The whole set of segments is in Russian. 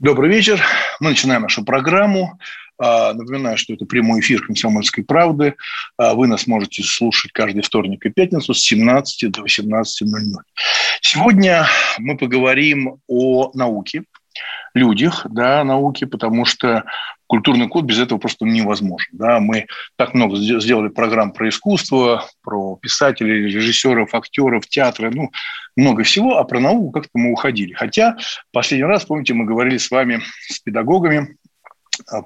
Добрый вечер. Мы начинаем нашу программу. Напоминаю, что это прямой эфир «Комсомольской правды». Вы нас можете слушать каждый вторник и пятницу с 17 до 18.00. Сегодня мы поговорим о науке, людях, да, науке, потому что культурный код без этого просто невозможен. Да? Мы так много сделали программ про искусство, про писателей, режиссеров, актеров, театры, ну, много всего, а про науку как-то мы уходили. Хотя последний раз, помните, мы говорили с вами с педагогами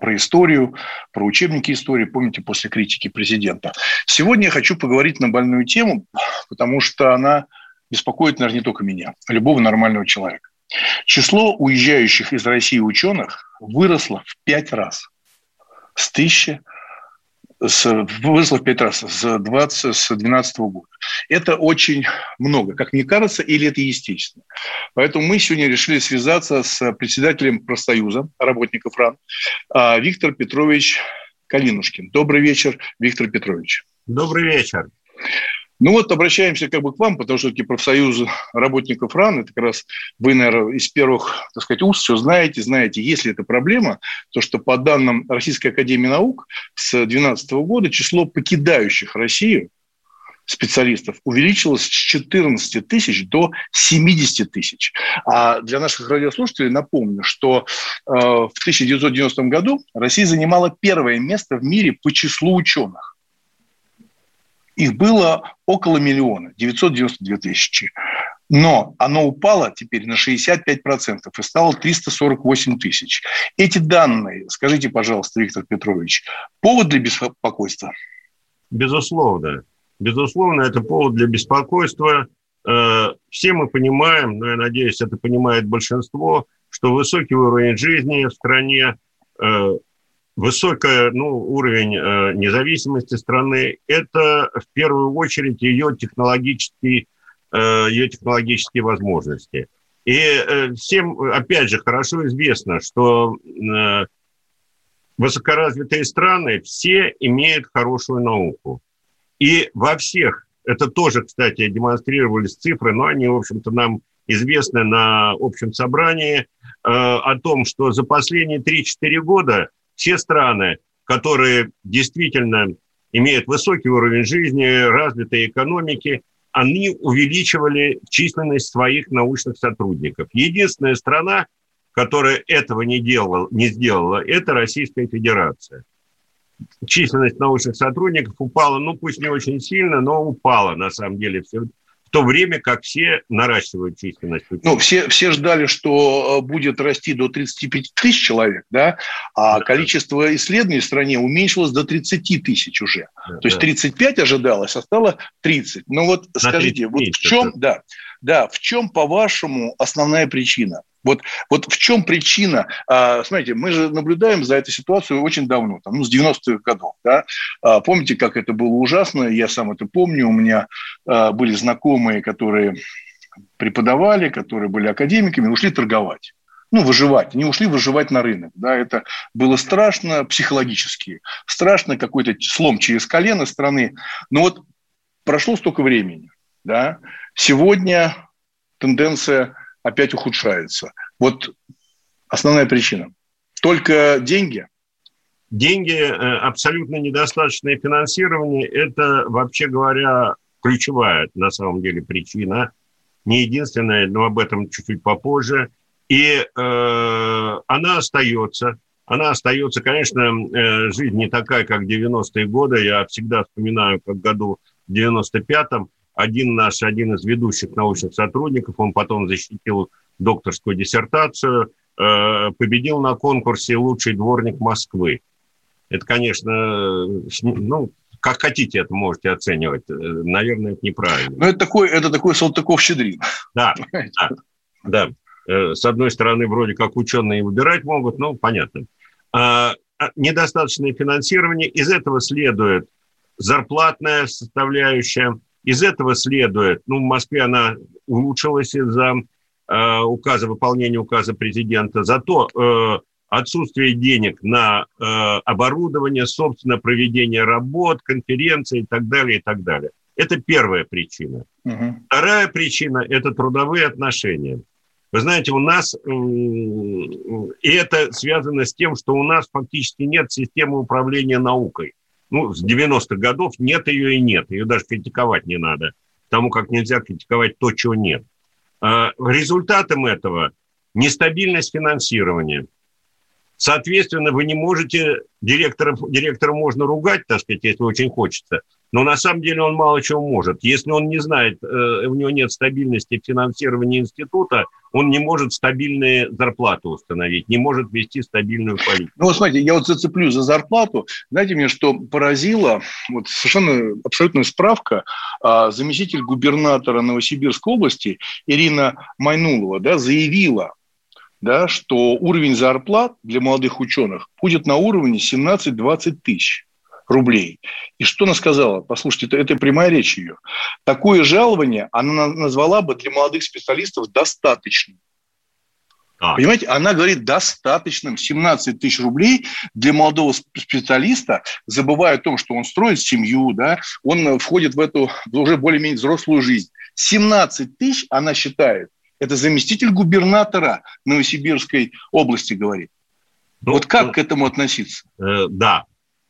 про историю, про учебники истории, помните, после критики президента. Сегодня я хочу поговорить на больную тему, потому что она беспокоит, наверное, не только меня, а любого нормального человека. Число уезжающих из России ученых выросло в 5 раз. Выросло в 5 раз с 2012 года. Это очень много, как мне кажется, или это естественно. Поэтому мы сегодня решили связаться с председателем профсоюза работников РАН Виктор Петрович Калинушкин. Добрый вечер, Виктор Петрович. Добрый вечер. Ну вот, обращаемся как бы к вам, потому что все-таки профсоюз работников РАН, это как раз вы, наверное, из первых, так сказать, уст все знаете, если это проблема, то что по данным Российской академии наук с 2012 года число покидающих Россию специалистов увеличилось с 14 тысяч до 70 тысяч. А для наших радиослушателей напомню, что в 1990 году Россия занимала первое место в мире по числу ученых. Их было около миллиона, 992 тысячи. Но оно упало теперь на 65% и стало 348 тысяч. Эти данные, скажите, пожалуйста, Виктор Петрович, повод для беспокойства? Безусловно. Безусловно, это повод для беспокойства. Все мы понимаем, но я надеюсь, это понимает большинство, что высокий уровень жизни в стране, высокий уровень независимости страны – это в первую очередь ее технологические возможности. И всем, опять же, хорошо известно, что высокоразвитые страны все имеют хорошую науку. И во всех, это тоже, кстати, демонстрировались цифры, но они, в общем-то, нам известны на общем собрании, о том, что за последние 3-4 года все страны, которые действительно имеют высокий уровень жизни, развитые экономики, они увеличивали численность своих научных сотрудников. Единственная страна, которая этого не сделала, это Российская Федерация. Численность научных сотрудников упала, пусть не очень сильно, но упала на самом деле все. В то время как все наращивают численность. Все ждали, что будет расти до 35 тысяч человек, да, а количество исследований в стране уменьшилось до 30 тысяч уже. Да. То есть 35 ожидалось, а стало 30. Скажите, в чем, по-вашему, основная причина? В чем причина? Смотрите, мы же наблюдаем за эту ситуацию очень давно, с 90-х годов. Да? Помните, как это было ужасно? Я сам это помню. У меня были знакомые, которые преподавали, которые были академиками, ушли торговать. Выживать. Они ушли выживать на рынок. Да? Это было страшно психологически. Страшно какой-то слом через колено страны. Прошло столько времени. Да? Сегодня тенденция опять ухудшается. Основная причина. Только деньги? Деньги, абсолютно недостаточное финансирование, это, вообще говоря, ключевая на самом деле причина. Не единственная, но об этом чуть-чуть попозже. И она остается. Она остается, конечно, жизнь не такая, как 90-е годы. Я всегда вспоминаю, как в году 95-м один из ведущих научных сотрудников, он потом защитил докторскую диссертацию, победил на конкурсе «Лучший дворник Москвы». Это, конечно, как хотите, это можете оценивать. Наверное, это неправильно. Это такой Салтыков-Щедрин. Да. с одной стороны, вроде как ученые выбирать могут, ну, понятно. Недостаточное финансирование, из этого следует зарплатная составляющая, из этого следует, ну, в Москве она улучшилась из-за выполнения указа президента, зато отсутствие денег на оборудование, собственно, проведение работ, конференции и так далее, и так далее. Это первая причина. Угу. Вторая причина – это трудовые отношения. Вы знаете, у нас, и это связано с тем, что у нас фактически нет системы управления наукой. Ну, с 90-х годов нет ее и нет. Ее даже критиковать не надо, потому как нельзя критиковать то, чего нет. Результатом этого нестабильность финансирования. Соответственно, вы не можете... Директора можно ругать, так сказать, если очень хочется, но на самом деле он мало чего может. Если он не знает, у него нет стабильности финансирования института, он не может стабильные зарплаты установить, не может вести стабильную политику. Ну, вот смотрите, я вот зацеплю за зарплату. Знаете, мне что поразило, вот совершенно абсолютная справка, заместитель губернатора Новосибирской области Ирина Майнулова, да, заявила, да, что уровень зарплат для молодых ученых будет на уровне 17-20 тысяч рублей. И что она сказала? Послушайте, это прямая речь ее. Такое жалование она назвала бы для молодых специалистов достаточным. Понимаете, она говорит достаточным 17 тысяч рублей для молодого специалиста, забывая о том, что он строит семью, да, он входит в эту уже более-менее взрослую жизнь. 17 тысяч, она считает, это заместитель губернатора Новосибирской области говорит. Ну, вот как к этому относиться? Да.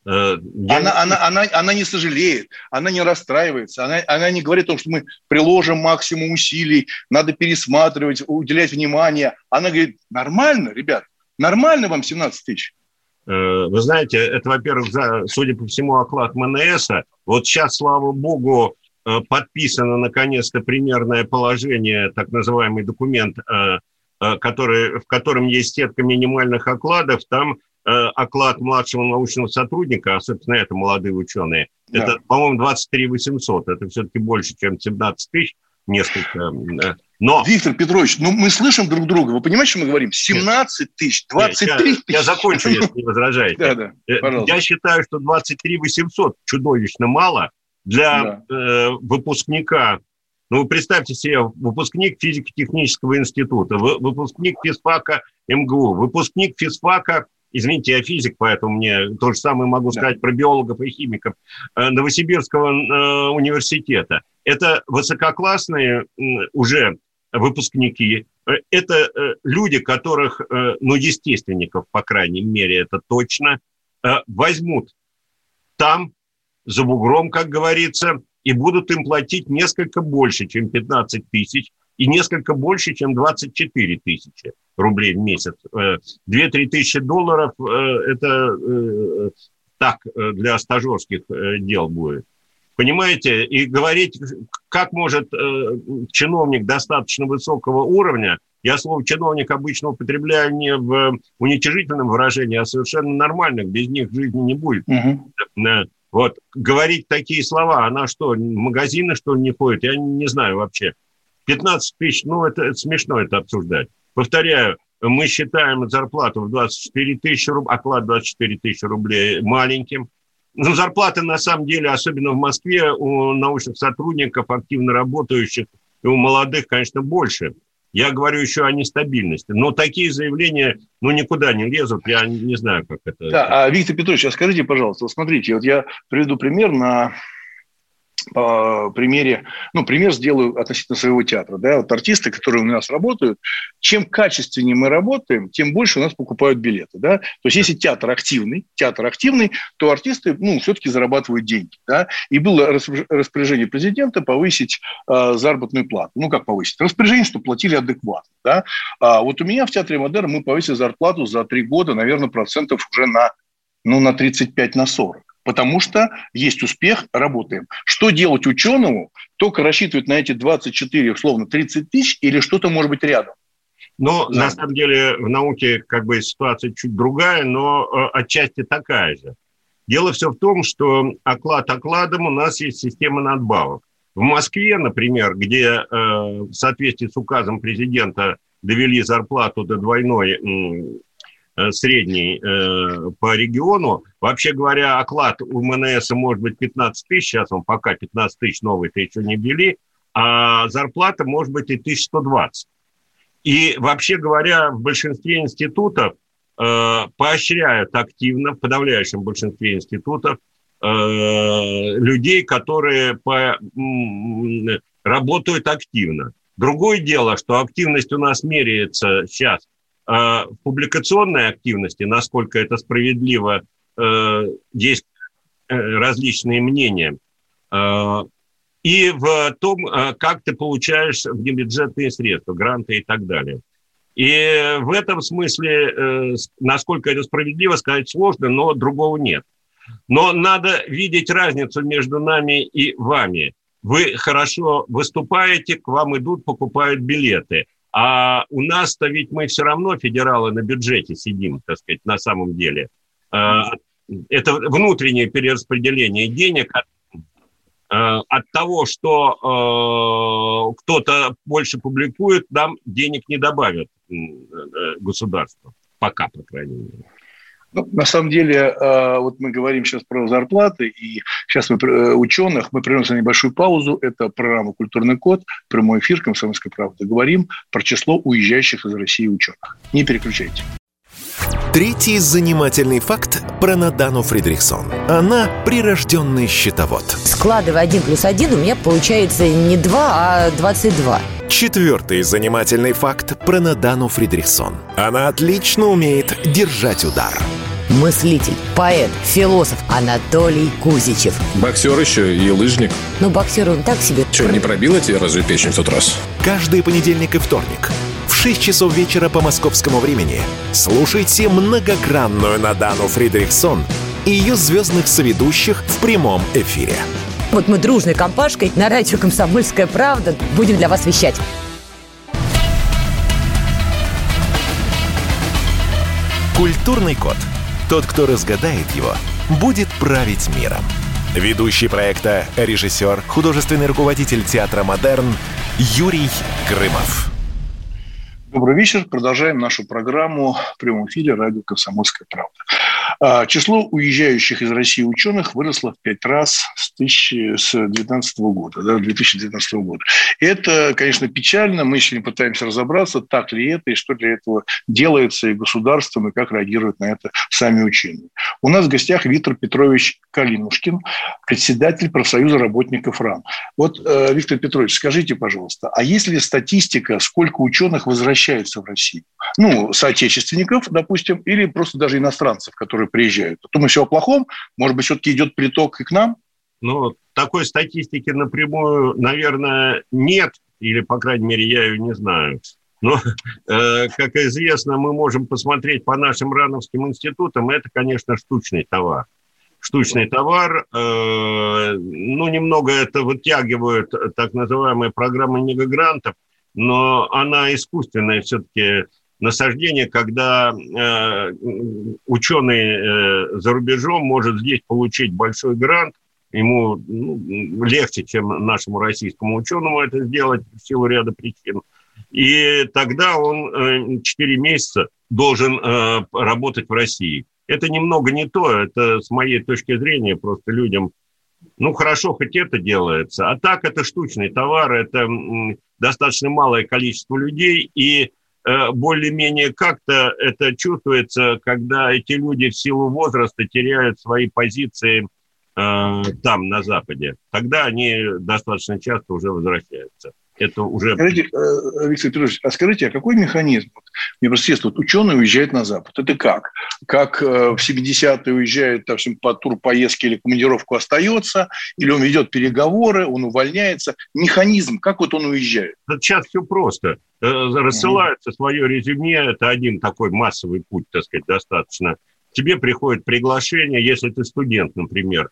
Она не сожалеет, она не расстраивается, она не говорит о том, что мы приложим максимум усилий, надо пересматривать, уделять внимание. Она говорит, нормально, ребят, нормально вам 17 тысяч. Вы знаете, это, во-первых, судя по всему, оклад МНСа. Вот сейчас, слава богу, подписано, наконец-то, примерное положение, так называемый документ, в котором есть сетка минимальных окладов, там оклад младшего научного сотрудника, а, собственно, это молодые ученые, да. Это, по-моему, 23 800, это все-таки больше, чем 17 тысяч, несколько. Но... Виктор Петрович, ну мы слышим друг друга, вы понимаете, что мы говорим? 17 тысяч, 23 тысяч. Я закончу, если не возражаете. Да, пожалуйста. Я считаю, что 23 800 чудовищно мало для выпускника. Ну, представьте себе, выпускник физико-технического института, выпускник физфака МГУ, выпускник физфака, извините, я физик, поэтому мне то же самое могу сказать про биологов и химиков Новосибирского университета. Это высококлассные уже выпускники, это люди, которых, ну, естественников, по крайней мере, это точно, возьмут там, за бугром, как говорится, и будут им платить несколько больше, чем 15 тысяч, и несколько больше, чем 24 тысячи рублей в месяц. 2-3 тысячи долларов – это так для стажерских дел будет. Понимаете? И говорить, как может чиновник достаточно высокого уровня, я слово «чиновник» обычно употребляю не в уничижительном выражении, а совершенно нормальных, без них жизни не будет. Угу. Вот, говорить такие слова, она что, в магазины, что ли, не ходит? Я не знаю вообще. 15 тысяч, ну, это смешно это обсуждать. Повторяю, мы считаем зарплату в 24 тысячи рублей, оклад 24 тысячи рублей маленьким. Но зарплаты, на самом деле, особенно в Москве, у научных сотрудников, активно работающих, и у молодых, конечно, больше. Я говорю еще о нестабильности. Но такие заявления, ну, никуда не лезут. Я не знаю, как это... Да, а, Виктор Петрович, а скажите, пожалуйста, вот смотрите, вот я приведу пример на примере... Ну, пример сделаю относительно своего театра. Да? Вот артисты, которые у нас работают, чем качественнее мы работаем, тем больше у нас покупают билеты. Да? То есть, если театр активный, то артисты, ну, все-таки зарабатывают деньги. Да? И было распоряжение президента повысить заработную плату. Ну, как повысить? Распоряжение, чтобы платили адекватно. Да? А вот у меня в Театре Модерн мы повысили зарплату за 3 года, наверное, процентов уже на 35-40. Потому что есть успех, работаем. Что делать ученому, только рассчитывать на эти 24, условно, 30 тысяч или что-то может быть рядом? Ну, на самом деле в науке как бы ситуация чуть другая, но отчасти такая же. Дело все в том, что оклад окладом у нас есть система надбавок. В Москве, например, где в соответствии с указом президента довели зарплату до двойной средней по региону. Вообще говоря, оклад у МНС может быть 15 тысяч, сейчас он пока 15 тысяч, новый-то еще не ввели, а зарплата может быть и 1120. И вообще говоря, в большинстве институтов поощряют активно, в подавляющем большинстве институтов, людей, которые работают активно. Другое дело, что активность у нас меряется сейчас в публикационной активности, насколько это справедливо, есть различные мнения, и в том, как ты получаешь бюджетные средства, гранты и так далее. И в этом смысле, насколько это справедливо, сказать сложно, но другого нет. Но надо видеть разницу между нами и вами. Вы хорошо выступаете, к вам идут, покупают билеты. А у нас-то ведь мы все равно, федералы, на бюджете сидим, так сказать, на самом деле. Это внутреннее перераспределение денег от того, что кто-то больше публикует, нам денег не добавят государство. Пока, по крайней мере. Ну, на самом деле, вот мы говорим сейчас про зарплаты, и сейчас мы ученых, мы прервем на небольшую паузу, это программа «Культурный код», прямой эфир «Комсомольской правды». Говорим про число уезжающих из России ученых. Не переключайтесь. Третий занимательный факт про Надану Фридрихсон. Она прирожденный счетовод. Складывая 1 + 1, у меня получается не 2, а 22. Четвертый занимательный факт про Надану Фридрихсон. Она отлично умеет держать удар. Мыслитель, поэт, философ Анатолий Кузичев. Боксер еще и лыжник. Ну, боксер он так себе. Че, не пробила тебе разве печень в тот раз? Каждый понедельник и вторник в 6 часов вечера по московскому времени слушайте многогранную Надану Фридрихсон и ее звездных соведущих в прямом эфире. Вот мы дружной компашкой на радио «Комсомольская правда» будем для вас вещать. Культурный код. Тот, кто разгадает его, будет править миром. Ведущий проекта, режиссер, художественный руководитель театра «Модерн» Юрий Грымов. Добрый вечер. Продолжаем нашу программу в прямом эфире радио «Комсомольская правда». Число уезжающих из России ученых выросло в 5 раз с 2019 года. Это, конечно, печально. Мы еще не пытаемся разобраться, так ли это и что для этого делается и государством, и как реагируют на это сами ученые. У нас в гостях Виктор Петрович Калинушкин, председатель профсоюза работников РАН. Вот, Виктор Петрович, скажите, пожалуйста, а есть ли статистика, сколько ученых возвращается в Россию? Ну, соотечественников, допустим, или просто даже иностранцев, которые приезжают. А то мы все о плохом. Может быть, все-таки идет приток и к нам? Ну, такой статистики напрямую, наверное, нет. Или, по крайней мере, я ее не знаю. Но, как известно, мы можем посмотреть по нашим рановским институтам. Это, конечно, штучный товар. Штучный товар. Ну, немного это вытягивают так называемые программы мегагрантов. Но она искусственная все-таки. Насаждение, когда ученый за рубежом может здесь получить большой грант, ему легче, чем нашему российскому ученому это сделать в силу ряда причин. И тогда он 4 месяца должен работать в России. Это немного не то, это с моей точки зрения просто людям, ну хорошо, хоть это делается. А так это штучный товар, это достаточно малое количество людей, и более-менее как-то это чувствуется, когда эти люди в силу возраста теряют свои позиции там, на Западе. Тогда они достаточно часто уже возвращаются. Это уже... Скажите, Виктор Петрович, а скажите, а какой механизм? Мне просто интересно, вот ученые уезжают на Запад. Это как? Как в 70-е уезжает, в общем, по турпоездке или командировку остается, или он ведет переговоры, он увольняется? Механизм, как вот он уезжает? Сейчас все просто. Рассылается свое резюме, это один такой массовый путь, так сказать, достаточно. Тебе приходит приглашение, если ты студент, например.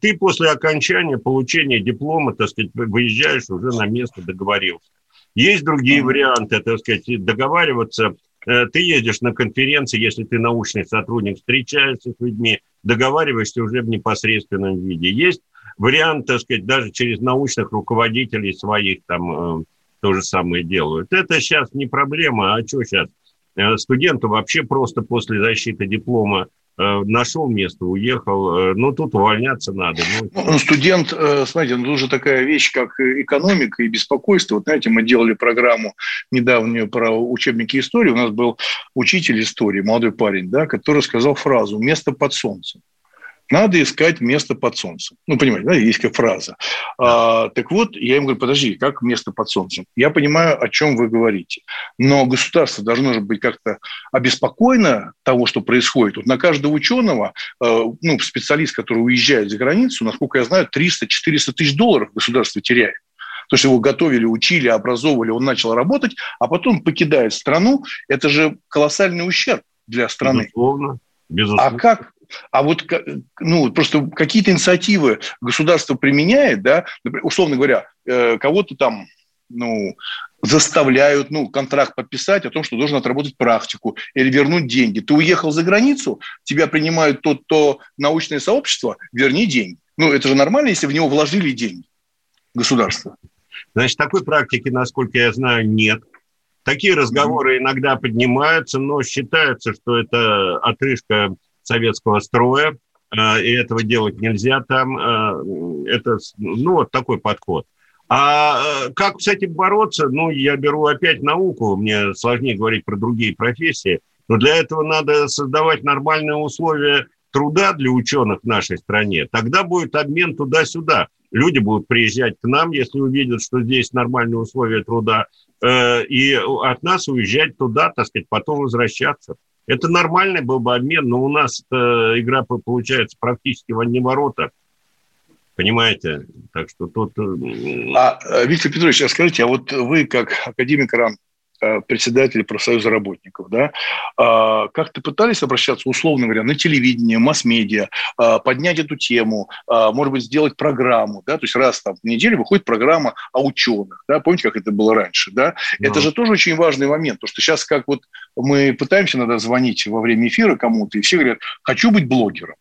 Ты после окончания, получения диплома, так сказать, выезжаешь, уже на место договорился. Есть другие варианты, так сказать, договариваться. Ты ездишь на конференции, если ты научный сотрудник, встречаешься с людьми, договариваешься уже в непосредственном виде. Есть вариант, так сказать, даже через научных руководителей своих там то же самое делают. Это сейчас не проблема, а что сейчас? Студенту вообще просто после защиты диплома нашел место, уехал, ну, тут увольняться надо. Ну, студент, смотрите, ну, тут же такая вещь, как экономика и беспокойство. Вот, знаете, мы делали программу недавнюю про учебники истории. У нас был учитель истории, молодой парень, да, который сказал фразу «место под солнцем». Надо искать место под солнцем. Ну, понимаете, да, есть такая фраза. Да. Так вот, я им говорю, подожди, как место под солнцем? Я понимаю, о чем вы говорите. Но государство должно же быть как-то обеспокоено того, что происходит. Вот на каждого ученого, ну, специалист, который уезжает за границу, насколько я знаю, 300-400 тысяч долларов государство теряет. То есть его готовили, учили, образовывали, он начал работать, а потом покидает страну. Это же колоссальный ущерб для страны. Безусловно. Безусловно. А как... А вот ну, просто какие-то инициативы государство применяет, да, условно говоря, кого-то там ну, заставляют ну, контракт подписать о том, что должен отработать практику или вернуть деньги. Ты уехал за границу, тебя принимают то научное сообщество, верни деньги. Ну, это же нормально, если в него вложили деньги государство. Значит, такой практики, насколько я знаю, нет. Такие разговоры иногда поднимаются, но считается, что это отрыжка советского строя, и этого делать нельзя там. Это, ну, вот такой подход. А как с этим бороться? Ну, я беру опять науку, мне сложнее говорить про другие профессии, но для этого надо создавать нормальные условия труда для ученых в нашей стране. Тогда будет обмен туда-сюда. Люди будут приезжать к нам, если увидят, что здесь нормальные условия труда, и от нас уезжать туда, так сказать, потом возвращаться. Это нормальный был бы обмен, но у нас игра получается практически в одни ворота. Понимаете? Так что тут... Виктор Петрович, скажите, а вот вы как академик РАН, председатель профсоюза работников, да, как-то пытались обращаться, условно говоря, на телевидение, масс-медиа, поднять эту тему, может быть, сделать программу, да, то есть раз там в неделю выходит программа о ученых, да, помните, как это было раньше, да, это же тоже очень важный момент, потому что сейчас как вот мы пытаемся иногда звонить во время эфира кому-то, и все говорят, хочу быть блогером.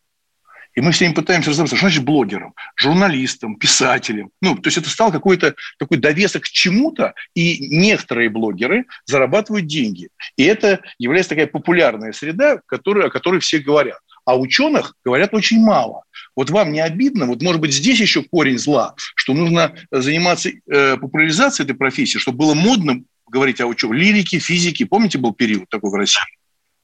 И мы все им пытаемся разобраться, что значит блогером, журналистом, писателем. Ну, то есть это стал какой-то такой довесок к чему-то, и некоторые блогеры зарабатывают деньги. И это является такая популярная среда, о которой все говорят. А ученых говорят очень мало. Вот вам не обидно? Вот, может быть, здесь еще корень зла, что нужно заниматься популяризацией этой профессии, чтобы было модно говорить о ученых. Лирике, физике. Помните, был период такой в России?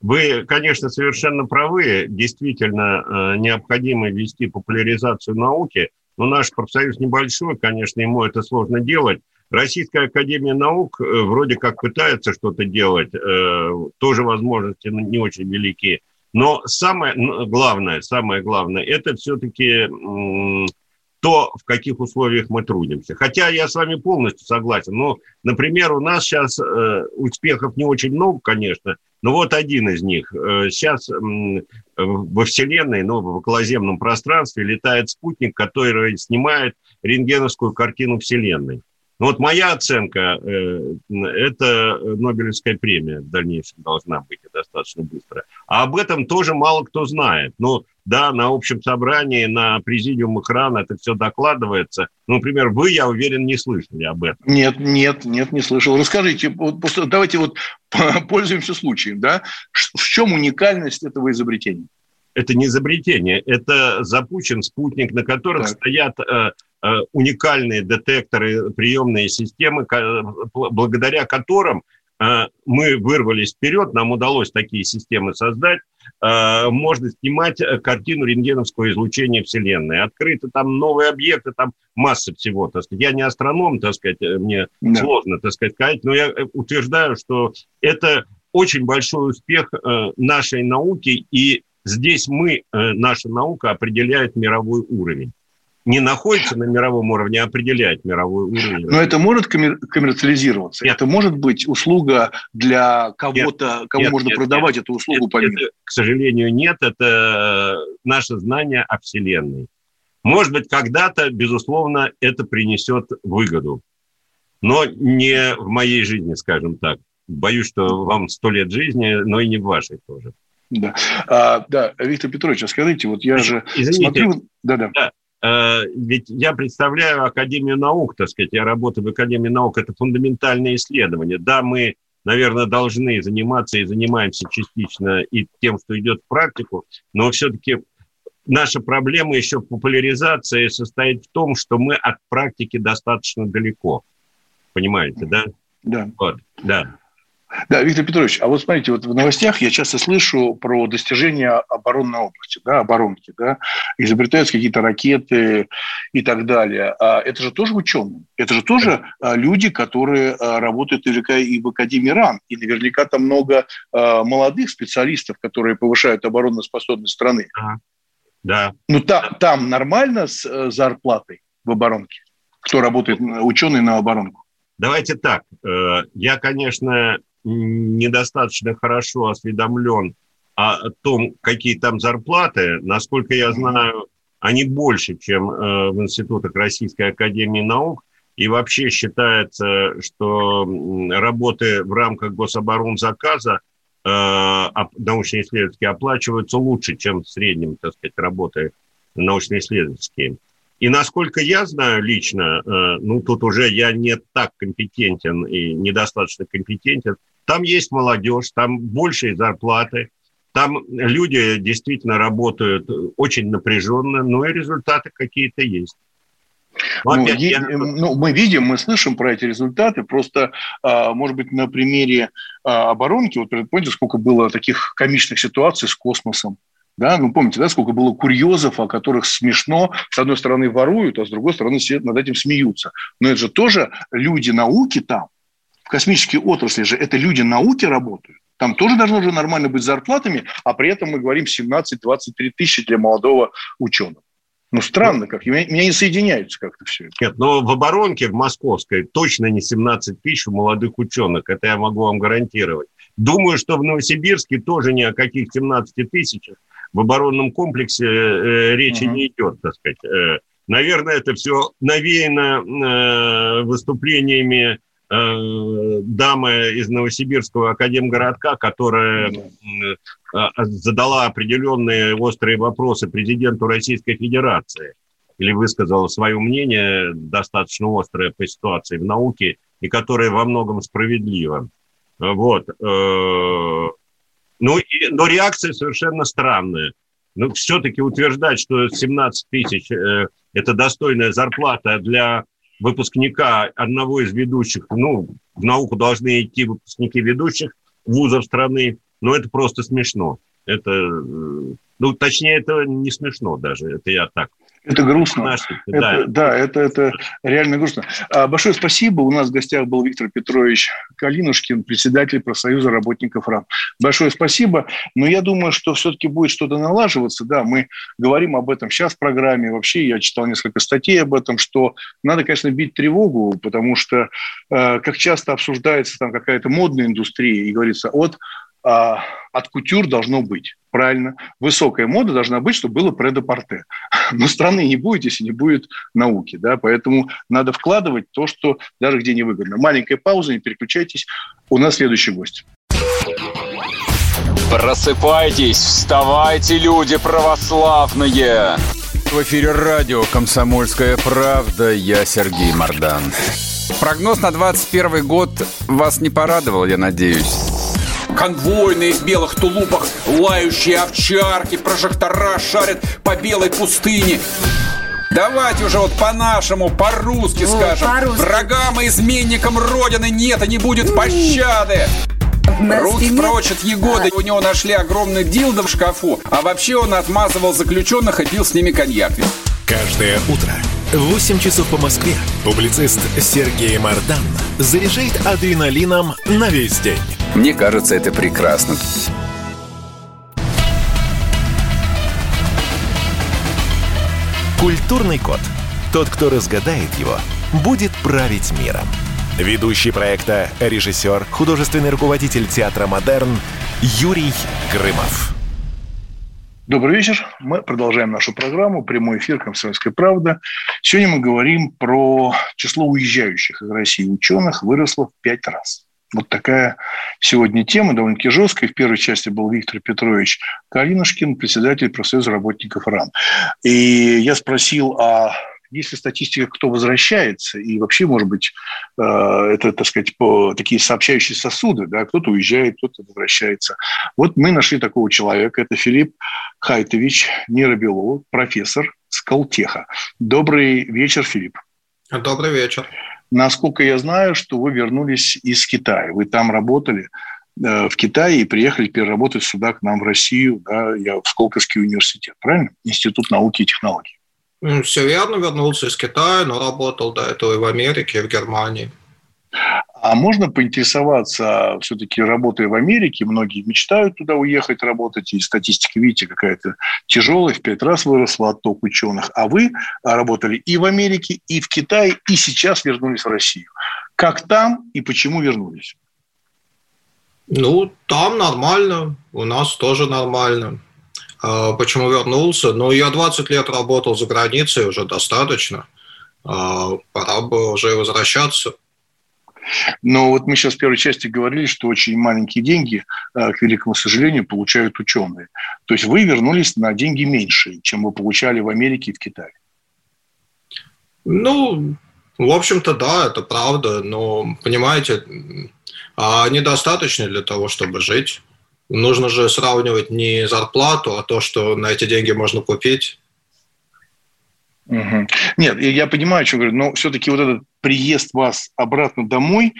Вы, конечно, совершенно правы. Действительно, необходимо вести популяризацию науки. Но наш профсоюз небольшой, конечно, ему это сложно делать. Российская академия наук вроде как пытается что-то делать. Тоже возможности не очень велики. Но самое главное, это все-таки то, в каких условиях мы трудимся. Хотя я с вами полностью согласен. Но, например, у нас сейчас успехов не очень много, конечно. Ну, вот один из них. Сейчас во Вселенной, ну, в околоземном пространстве летает спутник, который снимает рентгеновскую картину Вселенной. Ну, вот моя оценка, это Нобелевская премия в дальнейшем должна быть достаточно быстро. А об этом тоже мало кто знает. Ну, да, на общем собрании, на президиумах РАН это все докладывается. Ну, например, вы, я уверен, не слышали об этом. Нет, не слышал. Расскажите, давайте вот пользуемся случаем, да? В чем уникальность этого изобретения? Это не изобретение, это запущен спутник, на котором стоят уникальные детекторы, приемные системы, благодаря которым мы вырвались вперед, нам удалось такие системы создать. Можно снимать картину рентгеновского излучения Вселенной. Открыты там новые объекты, там масса всего. Так сказать. Я не астроном, так сказать, мне сложно, так сказать, сказать, но я утверждаю, что это очень большой успех нашей науки, и здесь наша наука определяет мировой уровень. Не находится на мировом уровне, а определяет мировой уровень. Но это может коммерциализироваться? Нет. Это может быть услуга для кого-то, продавать эту услугу? Это, к сожалению, нет. Это наше знание о Вселенной. Может быть, когда-то, безусловно, это принесет выгоду. Но не в моей жизни, скажем так. Боюсь, что вам 100 лет жизни, но и не в вашей тоже. Да, Виктор Петрович, скажите, вот я же... Извините. Смотрю... Да. ведь я представляю Академию наук, так сказать, я работаю в Академии наук, это фундаментальные исследования. Да, мы, наверное, должны заниматься и занимаемся частично и тем, что идет в практику, но все-таки наша проблема еще популяризации состоит в том, что мы от практики достаточно далеко. Понимаете, да? Да. Вот, да. Да, Виктор Петрович, а вот смотрите, вот в новостях я часто слышу про достижения оборонной области, да, оборонки, да, изобретаются какие-то ракеты и так далее. А это же тоже ученые, это же тоже люди, которые работают наверняка и в Академии РАН, и наверняка там много молодых специалистов, которые повышают оборонную способность страны. Ага. Да. Ну, там нормально с зарплатой в оборонке, кто работает ученый на оборонку? Давайте так, я, конечно, недостаточно хорошо осведомлен о том, какие там зарплаты. Насколько я знаю, они больше, чем в институтах Российской академии наук. И вообще считается, что работы в рамках гособоронзаказа научно-исследовательские оплачиваются лучше, чем в среднем, так сказать, работы научно-исследовательские. И насколько я знаю лично, ну тут уже я не так компетентен и недостаточно компетентен, там есть молодежь, там большие зарплаты, там люди действительно работают очень напряженно, но и результаты какие-то есть. Ну, мы видим, мы слышим про эти результаты, просто, может быть, на примере оборонки, вот помните, сколько было таких комичных ситуаций с космосом? Да, ну, помните, да, сколько было курьезов, о которых смешно. С одной стороны воруют, а с другой стороны все над этим смеются. Но это же тоже люди науки там. В космической отрасли же это люди науки работают. Там тоже должно же нормально быть с зарплатами, а при этом мы говорим 17-23 тысячи для молодого ученого. Ну, странно как. Меня не соединяются как-то все это. Нет, но в оборонке, в московской, точно не 17 тысяч молодых ученых. Это я могу вам гарантировать. Думаю, что в Новосибирске тоже ни о каких 17 тысячах в оборонном комплексе речи не идет, так сказать. Наверное, это все навеяно выступлениями дамы из Новосибирского академгородка, которая задала определенные острые вопросы президенту Российской Федерации или высказала свое мнение, достаточно острое по ситуации в науке, и которое во многом справедливо. Вот. Ну, но реакция совершенно странная. Но все-таки утверждать, что 17 тысяч – это достойная зарплата для выпускника одного из ведущих, ну, в науку должны идти выпускники ведущих вузов страны, но это просто смешно. Это, ну, точнее, это не смешно даже, это я так. Это грустно. Это реально грустно. Большое спасибо. У нас в гостях был Виктор Петрович Калинушкин, председатель профсоюза работников РАН. Большое спасибо. Но я думаю, что все-таки будет что-то налаживаться. Да, мы говорим об этом сейчас в программе. Вообще, я читал несколько статей об этом, что надо, конечно, бить тревогу, потому что, как часто обсуждается там какая-то модная индустрия, и говорится, от кутюр должно быть. Правильно. Высокая мода должна быть, чтобы было предапорте. Но страны не будет, если не будет науки. Да? Поэтому надо вкладывать то, что даже где невыгодно. Маленькая пауза, не переключайтесь. У нас следующий гость. Просыпайтесь, вставайте, люди православные! В эфире радио «Комсомольская правда». Я Сергей Мардан. Прогноз на 2021 год вас не порадовал, я надеюсь. Конвойные в белых тулупах, лающие овчарки, прожектора шарят по белой пустыне. Давайте уже вот по-нашему, по-русски скажем. По-русски. Врагам и изменникам Родины нет и не будет пощады. Руки прочь от Егоды. У него нашли огромный дилдо в шкафу, а вообще он отмазывал заключенных и пил с ними коньяк. Каждое утро в 8 часов по Москве публицист Сергей Мардан заряжает адреналином на весь день. Мне кажется, это прекрасно. Культурный код. Тот, кто разгадает его, будет править миром. Ведущий проекта, режиссер, художественный руководитель театра «Модерн» Юрий Грымов. Добрый вечер. Мы продолжаем нашу программу. Прямой эфир «Комсомольская правда». Сегодня мы говорим про число уезжающих из России ученых выросло в 5 раз. Вот такая сегодня тема, довольно-таки жесткая. В первой части был Виктор Петрович Калинушкин, председатель профсоюза работников РАН. И я спросил, а есть ли статистика, кто возвращается? И вообще, может быть, это, так сказать, такие сообщающие сосуды. Да? Кто-то уезжает, кто-то возвращается. Вот мы нашли такого человека. Это Филипп Хайтович Неробелов, профессор Сколтеха. Добрый вечер, Филипп. Добрый вечер. Насколько я знаю, что вы вернулись из Китая. Вы там работали в Китае и приехали теперь работать сюда, к нам в Россию, да, я в Сколковский университет, правильно? Институт науки и технологий. Все верно, вернулся из Китая, но работал до этого и в Америке, и в Германии. А можно поинтересоваться, все-таки работая в Америке, многие мечтают туда уехать работать, и статистика, видите, какая-то тяжелая, в 5 раз выросла отток ученых. А вы работали и в Америке, и в Китае, и сейчас вернулись в Россию. Как там и почему вернулись? Ну, там нормально, у нас тоже нормально. Почему вернулся? Ну, я 20 лет работал за границей, уже достаточно. Пора бы уже возвращаться. Но вот мы сейчас в первой части говорили, что очень маленькие деньги, к великому сожалению, получают ученые. То есть вы вернулись на деньги меньше, чем вы получали в Америке и в Китае. Ну, в общем-то, да, это правда. Но, понимаете, недостаточно для того, чтобы жить. Нужно же сравнивать не зарплату, а то, что на эти деньги можно купить. Угу. Нет, я понимаю, о чем говорю, но все-таки вот этот приезд вас обратно домой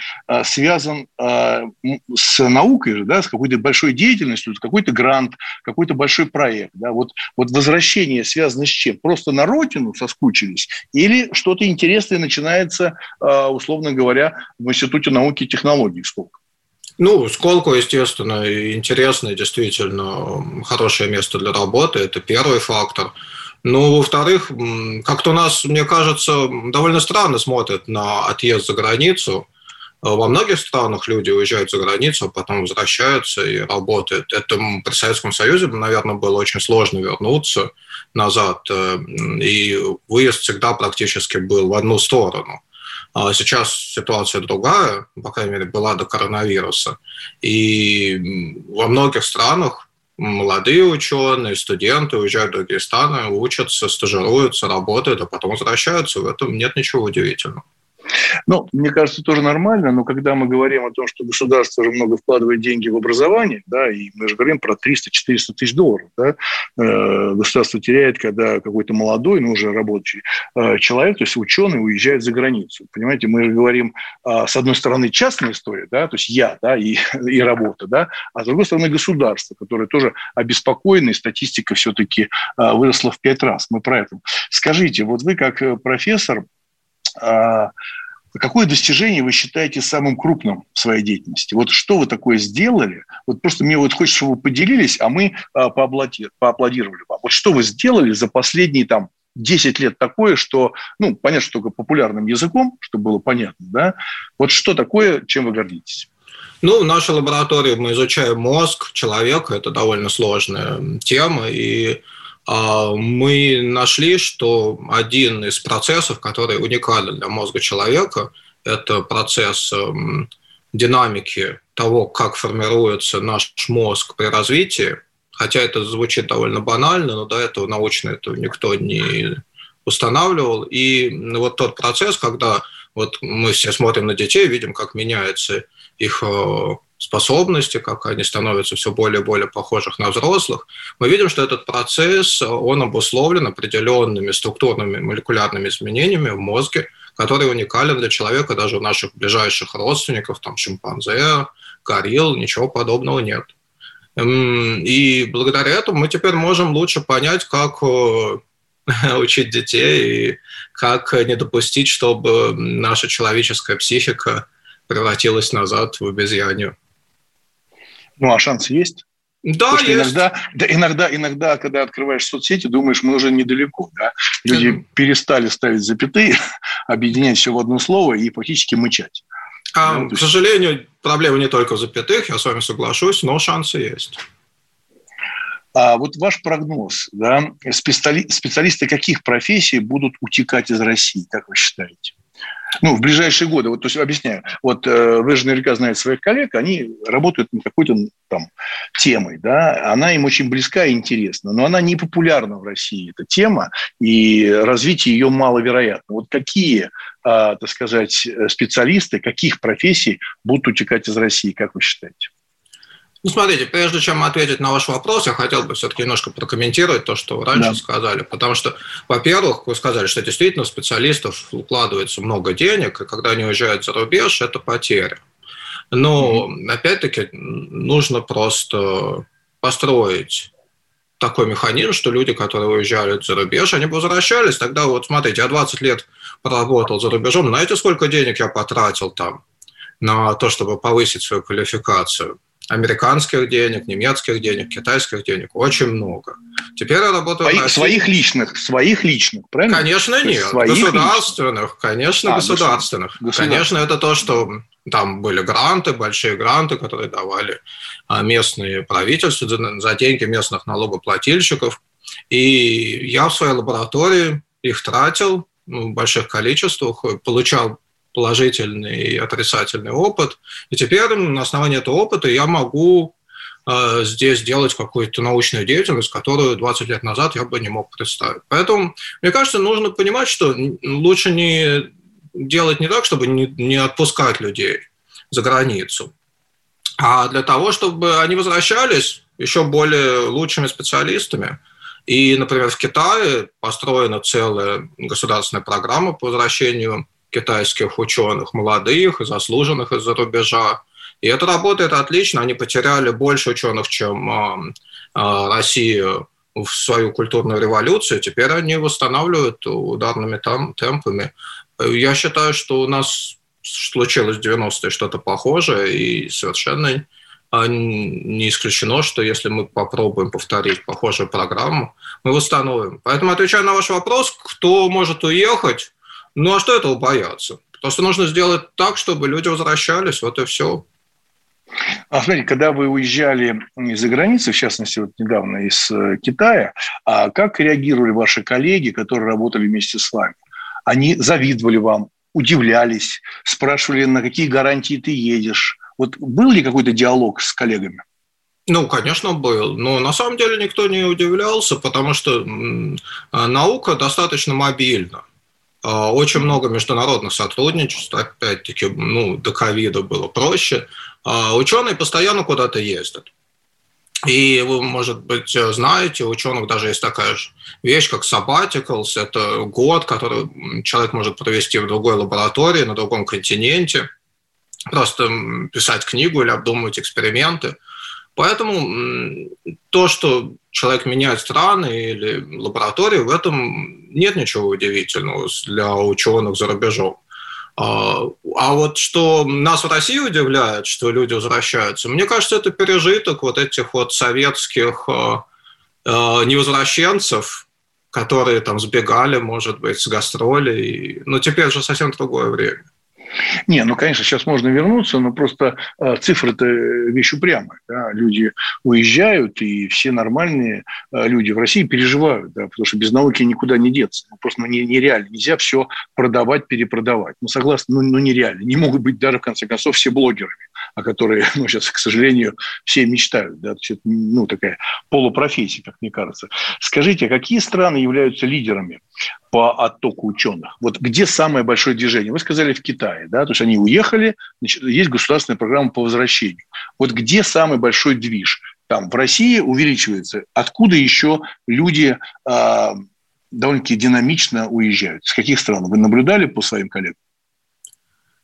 связан с наукой, да, с какой-то большой деятельностью, какой-то грант, какой-то большой проект. Да? Вот возвращение связано с чем? Просто на родину соскучились или что-то интересное начинается, условно говоря, в Институте науки и технологий в Сколково? Ну, Сколково, естественно, интересное, действительно хорошее место для работы, это первый фактор. Ну, во-вторых, как-то у нас, мне кажется, довольно странно смотрят на отъезд за границу. Во многих странах люди уезжают за границу, а потом возвращаются и работают. Это при Советском Союзе, наверное, было очень сложно вернуться назад. И выезд всегда практически был в одну сторону. Сейчас ситуация другая, по крайней мере, была до коронавируса. И во многих странах молодые ученые, студенты уезжают в другие страны, учатся, стажируются, работают, а потом возвращаются. В этом нет ничего удивительного. Ну, мне кажется, тоже нормально, но когда мы говорим о том, что государство уже много вкладывает деньги в образование, да, и мы же говорим про 300-400 тысяч долларов, да, государство теряет, когда какой-то молодой, но уже рабочий человек, то есть ученый, уезжает за границу. Понимаете, мы же говорим, с одной стороны, частная история, да, то есть я, да, и работа, да, а с другой стороны, государство, которое тоже обеспокоено, и статистика все-таки выросла в 5 раз. Мы про это. Скажите, вот вы как профессор, какое достижение вы считаете самым крупным в своей деятельности? Вот что вы такое сделали? Вот просто мне вот хочется, чтобы вы поделились, а мы поаплодировали вам. Вот что вы сделали за последние там 10 лет такое, что, ну, понятно, что только популярным языком, чтобы было понятно, да? Вот что такое, чем вы гордитесь? Ну, в нашей лаборатории мы изучаем мозг человека, это довольно сложная тема, и мы нашли, что один из процессов, который уникален для мозга человека, это процесс динамики того, как формируется наш мозг при развитии. Хотя это звучит довольно банально, но до этого научно это никто не устанавливал. И вот тот процесс, когда вот мы все смотрим на детей, видим, как меняется их способности, как они становятся все более и более похожих на взрослых, мы видим, что этот процесс, он обусловлен определенными структурными молекулярными изменениями в мозге, которые уникален для человека, даже у наших ближайших родственников, там шимпанзе, горилл, ничего подобного нет. И благодаря этому мы теперь можем лучше понять, как учить детей и как не допустить, чтобы наша человеческая психика превратилась назад в обезьянью. Ну, а шанс есть? Да, есть. Иногда, когда открываешь соцсети, думаешь, мы уже недалеко. Да? Люди перестали ставить запятые, объединять все в одно слово и фактически мычать. Да, к сожалению, проблема не только в запятых, я с вами соглашусь, но шансы есть. А вот ваш прогноз, да? Специалисты каких профессий будут утекать из России, как вы считаете? Ну, в ближайшие годы, вот, то есть, объясняю, вот вы же наверняка знаете своих коллег, они работают над какой-то там темой, да, она им очень близка и интересна, но она не популярна в России, эта тема, и развитие ее маловероятно. Вот какие, так сказать, специалисты, каких профессий будут утекать из России, как вы считаете? Ну, смотрите, прежде чем ответить на ваш вопрос, я хотел бы все-таки немножко прокомментировать то, что вы раньше сказали. Потому что, во-первых, вы сказали, что действительно в специалистов укладывается много денег, и когда они уезжают за рубеж, это потеря. Но, опять-таки, нужно просто построить такой механизм, что люди, которые уезжали за рубеж, они бы возвращались. Тогда вот, смотрите, я 20 лет поработал за рубежом, знаете, сколько денег я потратил там на то, чтобы повысить свою квалификацию? Американских денег, немецких денег, китайских денег. Очень много. Теперь я работаю... Своих личных, правильно? Конечно, нет. Государственных. Конечно, это то, что там были гранты, большие гранты, которые давали местные правительства за деньги местных налогоплательщиков. И я в своей лаборатории их тратил в больших количествах, получал положительный и отрицательный опыт. И теперь на основании этого опыта я могу здесь делать какую-то научную деятельность, которую 20 лет назад я бы не мог представить. Поэтому, мне кажется, нужно понимать, что лучше не делать не так, чтобы не отпускать людей за границу, а для того, чтобы они возвращались еще более лучшими специалистами. И, например, в Китае построена целая государственная программа по возвращению китайских ученых, молодых и заслуженных из-за рубежа. И это работает отлично. Они потеряли больше ученых, чем Россия в свою культурную революцию. Теперь они восстанавливают ударными темпами. Я считаю, что у нас случилось в 90-е что-то похожее, и совершенно не исключено, что если мы попробуем повторить похожую программу, мы восстановим. Поэтому, отвечая на ваш вопрос, кто может уехать, ну, а что этого бояться? Просто нужно сделать так, чтобы люди возвращались, вот и все. А смотрите, когда вы уезжали из-за границы, в частности, вот недавно из Китая, а как реагировали ваши коллеги, которые работали вместе с вами? Они завидовали вам, удивлялись, спрашивали, на какие гарантии ты едешь? Вот был ли какой-то диалог с коллегами? Ну, конечно, был. Но на самом деле никто не удивлялся, потому что наука достаточно мобильна. Очень много международных сотрудничеств, опять-таки, до ковида было проще. Ученые постоянно куда-то ездят. И вы, может быть, знаете, у ученых даже есть такая же вещь, как sabbaticals. Это год, который человек может провести в другой лаборатории, на другом континенте, просто писать книгу или обдумывать эксперименты. Поэтому то, что человек меняет страны или лаборатории, в этом нет ничего удивительного для ученых за рубежом. А вот что нас в России удивляет, что люди возвращаются, мне кажется, это пережиток вот этих вот советских невозвращенцев, которые там сбегали, может быть, с гастролей. Но теперь же совсем другое время. Не, ну, конечно, сейчас можно вернуться, но просто цифры-то вещь упрямая. Да? Люди уезжают, и все нормальные люди в России переживают, да? Потому что без науки никуда не деться. Просто нереально. Нельзя все продавать, перепродавать. Ну, согласны, нереально. Не могут быть даже, в конце концов, все блогерами, о которых сейчас, к сожалению, все мечтают. Да? То есть, это, такая полупрофессия, как мне кажется. Скажите, какие страны являются лидерами по оттоку ученых? Вот где самое большое движение? Вы сказали, в Китае, да, то есть они уехали, значит, есть государственная программа по возвращению. Вот где самый большой движ? Там в России увеличивается. Откуда еще люди довольно-таки динамично уезжают? С каких стран? Вы наблюдали по своим коллегам?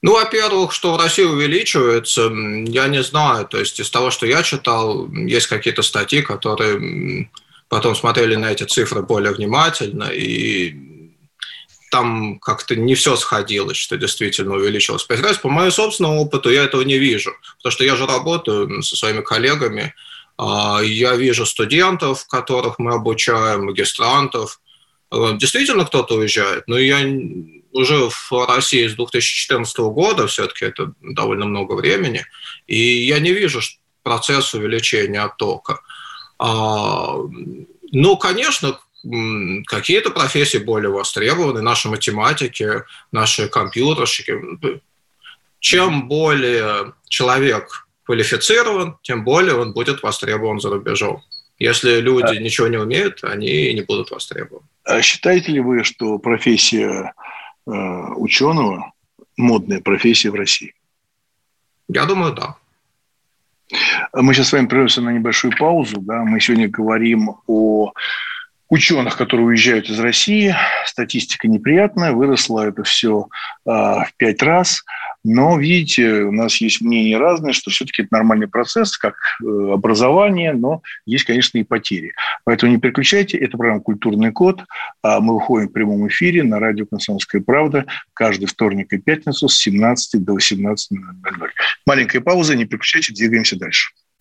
Ну, во-первых, что в России увеличивается, я не знаю. То есть из того, что я читал, есть какие-то статьи, которые потом смотрели на эти цифры более внимательно, и там как-то не все сходилось, что действительно увеличилось. По моему собственному опыту я этого не вижу, потому что я же работаю со своими коллегами. Я вижу студентов, которых мы обучаем, магистрантов. Действительно кто-то уезжает, но я уже в России с 2014 года, все-таки это довольно много времени, и я не вижу процесс увеличения оттока. Ну, конечно, какие-то профессии более востребованы, наши математики, наши компьютерщики. Чем более человек квалифицирован, тем более он будет востребован за рубежом. Если люди ничего не умеют, они не будут востребованы. А считаете ли вы, что профессия ученого, модная профессия в России? Я думаю, да. Мы сейчас с вами прервемся на небольшую паузу. Да? Мы сегодня говорим о ученых, которые уезжают из России. Статистика неприятная, выросло это все в 5 раз. Но, видите, у нас есть мнения разные, что все-таки это нормальный процесс, как образование, но есть, конечно, и потери. Поэтому не переключайте. Это программа «Культурный код». Мы выходим в прямом эфире на радио «Комсомольская правда» каждый вторник и пятницу с 17 до 18.00. Маленькая пауза, не переключайте, двигаемся дальше.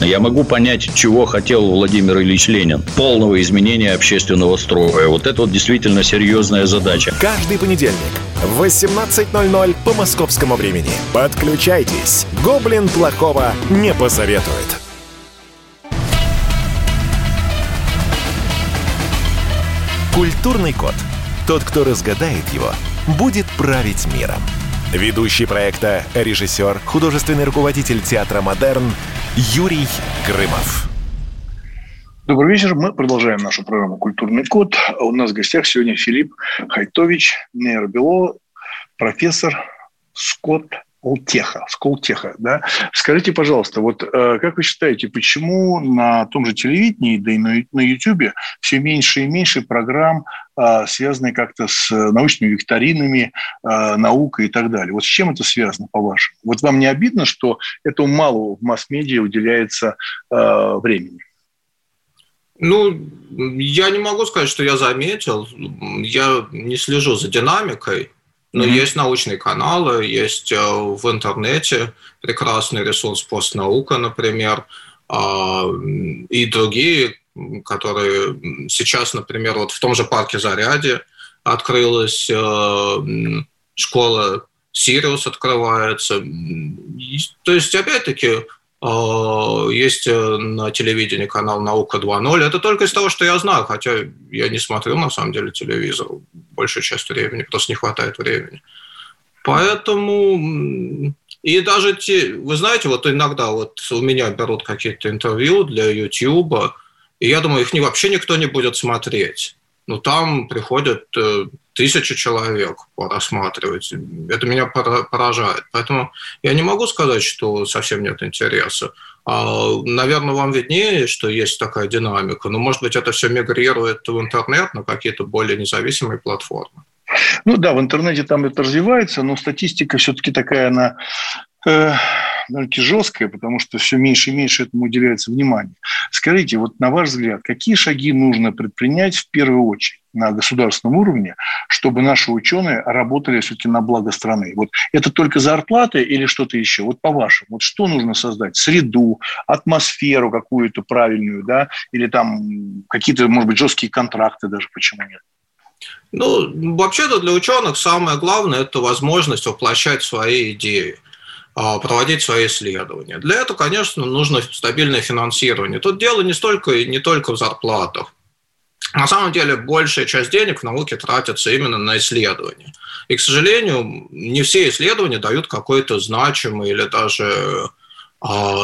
Я могу понять, чего хотел Владимир Ильич Ленин. Полного изменения общественного строя. Вот это вот действительно серьезная задача. Каждый понедельник в 18.00 по московскому времени. Подключайтесь. Гоблин плохого не посоветует. Культурный код. Тот, кто разгадает его, будет править миром. Ведущий проекта, режиссер, художественный руководитель театра «Модерн» Юрий Грымов. Добрый вечер. Мы продолжаем нашу программу «Культурный код». У нас в гостях сегодня Филипп Хайтович Неробелов, профессор Сколтеха, да? Скажите, пожалуйста, вот как вы считаете, почему на том же телевидении, да и на Ютубе все меньше и меньше программ, связанных как-то с научными викторинами, наукой и так далее? Вот с чем это связано, по-вашему? Вот вам не обидно, что этому мало в масс-медиа уделяется времени? Я не могу сказать, что я заметил. Я не слежу за динамикой. Но есть научные каналы, есть в интернете прекрасный ресурс «Постнаука», например, и другие, которые сейчас, например, вот в том же парке Зарядье открылась школа «Сириус» открывается. То есть, опять-таки, есть на телевидении канал «Наука 2.0». Это только из того, что я знаю, хотя я не смотрю, на самом деле, телевизор большую часть времени, просто не хватает времени. Поэтому... И даже те... Вы знаете, вот иногда вот у меня берут какие-то интервью для Ютьюба, и я думаю, их вообще никто не будет смотреть. Но там приходят 1000 человек рассматривать. Это меня поражает. Поэтому я не могу сказать, что совсем нет интереса. Наверное, вам виднее, что есть такая динамика. Но, может быть, это все мигрирует в интернет на какие-то более независимые платформы. В интернете там это развивается, но статистика все-таки такая, она... жесткое, потому что все меньше и меньше этому уделяется внимание. Скажите, вот на ваш взгляд, какие шаги нужно предпринять в первую очередь на государственном уровне, чтобы наши ученые работали все-таки на благо страны? Вот это только зарплаты или что-то еще? Вот по-вашему, вот что нужно создать? Среду, атмосферу какую-то правильную, да, или там какие-то, может быть, жесткие контракты даже, почему нет? Вообще-то для ученых самое главное – это возможность воплощать свои идеи, проводить свои исследования. Для этого, конечно, нужно стабильное финансирование. Тут дело не столько и не только в зарплатах. На самом деле, большая часть денег в науке тратится именно на исследования. И, к сожалению, не все исследования дают какой-то значимый или даже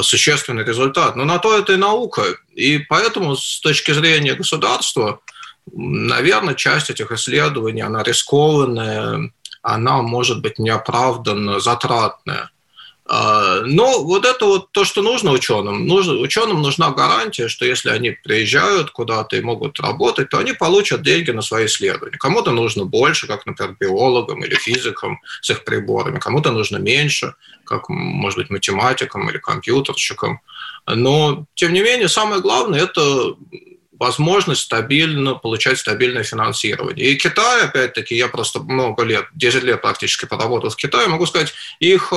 существенный результат. Но на то это и наука. И поэтому, с точки зрения государства, наверное, часть этих исследований, она рискованная, она может быть неоправданно затратная. Но вот это вот то, что нужно ученым. Ученым нужна гарантия, что если они приезжают куда-то и могут работать, то они получат деньги на свои исследования. Кому-то нужно больше, как, например, биологам или физикам с их приборами. Кому-то нужно меньше, как, может быть, математикам или компьютерщикам. Но, тем не менее, самое главное – это возможность стабильно получать стабильное финансирование. И Китай, опять-таки, я просто много лет, 10 лет практически поработал в Китае, могу сказать, их...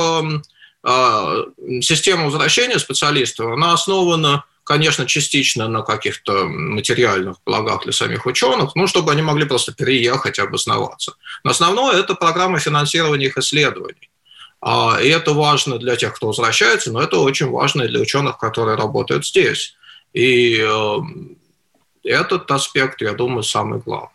Система возвращения специалистов, она основана, конечно, частично на каких-то материальных благах для самих ученых, ну, чтобы они могли просто переехать и обосноваться. Но основное – это программа финансирования их исследований. И это важно для тех, кто возвращается, но это очень важно и для ученых, которые работают здесь. И этот аспект, я думаю, самый главный.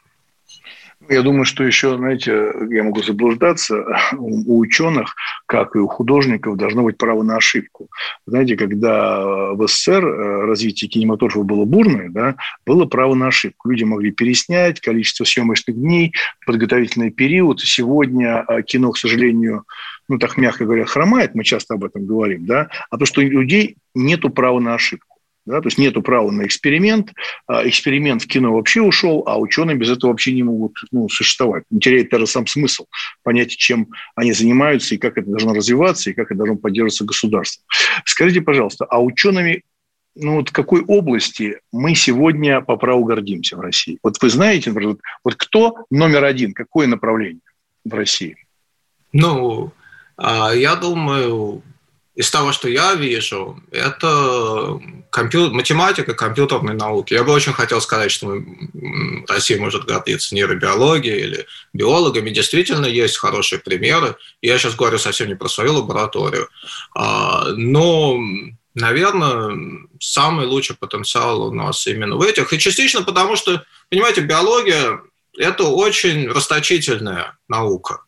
Я думаю, что еще, знаете, я могу заблуждаться, у ученых, как и у художников, должно быть право на ошибку. Знаете, когда в СССР развитие кинематографа было бурное, да, было право на ошибку. Люди могли переснять количество съемочных дней, подготовительный период. Сегодня кино, к сожалению, ну так мягко говоря, хромает, мы часто об этом говорим, да, а то, что у людей нету права на ошибку. Да, то есть нету права на эксперимент. Эксперимент в кино вообще ушел, а ученые без этого вообще не могут существовать. Теряет даже сам смысл понятия, чем они занимаются, и как это должно развиваться, и как это должно поддерживаться государством. Скажите, пожалуйста, а учеными вот какой области мы сегодня по праву гордимся в России? Вот вы знаете, например, вот кто номер один, какое направление в России? Ну, я думаю... Из того, что я вижу, это математика, компьютерные науки. Я бы очень хотел сказать, что Россия может гордиться нейробиологией или биологами. Действительно, есть хорошие примеры. Я сейчас говорю совсем не про свою лабораторию. Но, наверное, самый лучший потенциал у нас именно в этих. И частично потому, что, понимаете, биология – это очень расточительная наука.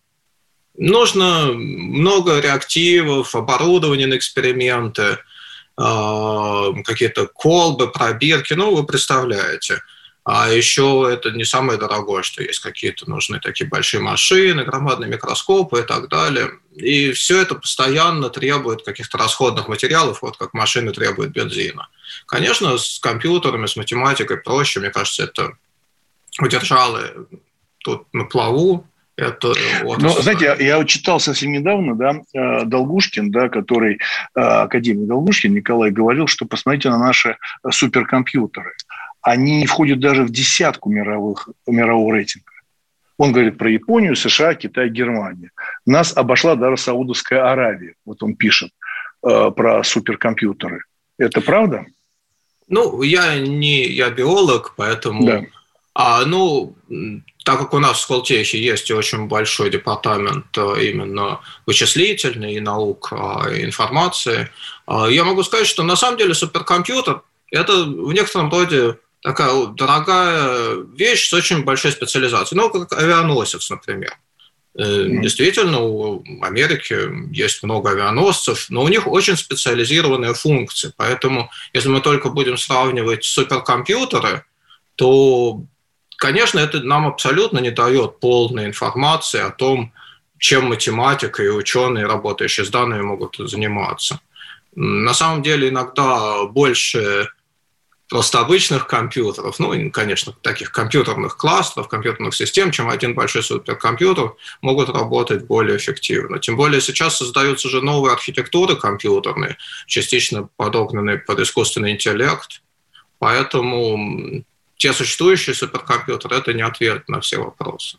Нужно много реактивов, оборудования на эксперименты, какие-то колбы, пробирки. Ну, вы представляете. А еще это не самое дорогое, что есть. Какие-то нужны такие большие машины, громадные микроскопы и так далее. И все это постоянно требует каких-то расходных материалов, вот как машины требуют бензина. Конечно, с компьютерами, с математикой проще. Мне кажется, это удержало тут на плаву. Но, знаете, я читал совсем недавно, да, Долгушкин, да, который, академик Долгушкин, Николай, говорил, что посмотрите на наши суперкомпьютеры. Они не входят даже в десятку мирового рейтинга. Он говорит про Японию, США, Китай, Германию. Нас обошла даже Саудовская Аравия. Вот он пишет про суперкомпьютеры. Это правда? Ну, я биолог, поэтому... Да. Так как у нас в Сколтехе есть очень большой департамент именно вычислительный и наук, и информации, я могу сказать, что на самом деле суперкомпьютер – это в некотором роде такая дорогая вещь с очень большой специализацией. Ну, как авианосец, например. Действительно, у Америки есть много авианосцев, но у них очень специализированные функции. Поэтому, если мы только будем сравнивать суперкомпьютеры, то, конечно, это нам абсолютно не дает полной информации о том, чем математика и ученые, работающие с данными, могут заниматься. На самом деле, иногда больше просто обычных компьютеров, ну, конечно, таких компьютерных кластеров, компьютерных систем, чем один большой суперкомпьютер, могут работать более эффективно. Тем более сейчас создаются же новые архитектуры компьютерные, частично подогнанные под искусственный интеллект. Поэтому... Те существующие суперкомпьютеры – это не ответ на все вопросы.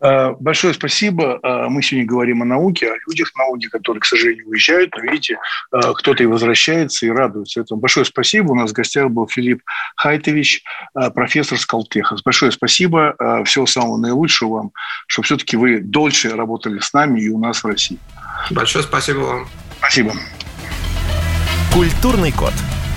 Большое спасибо. Мы сегодня говорим о науке, о людях науки, которые, к сожалению, уезжают. Но, видите, кто-то и возвращается, и радуется этому. Большое спасибо. У нас в гостях был Филипп Хайтович, профессор Сколтеха. Большое спасибо. Всего самого наилучшего вам, чтобы все-таки вы дольше работали с нами и у нас в России. Большое спасибо вам. Спасибо. Культурный код.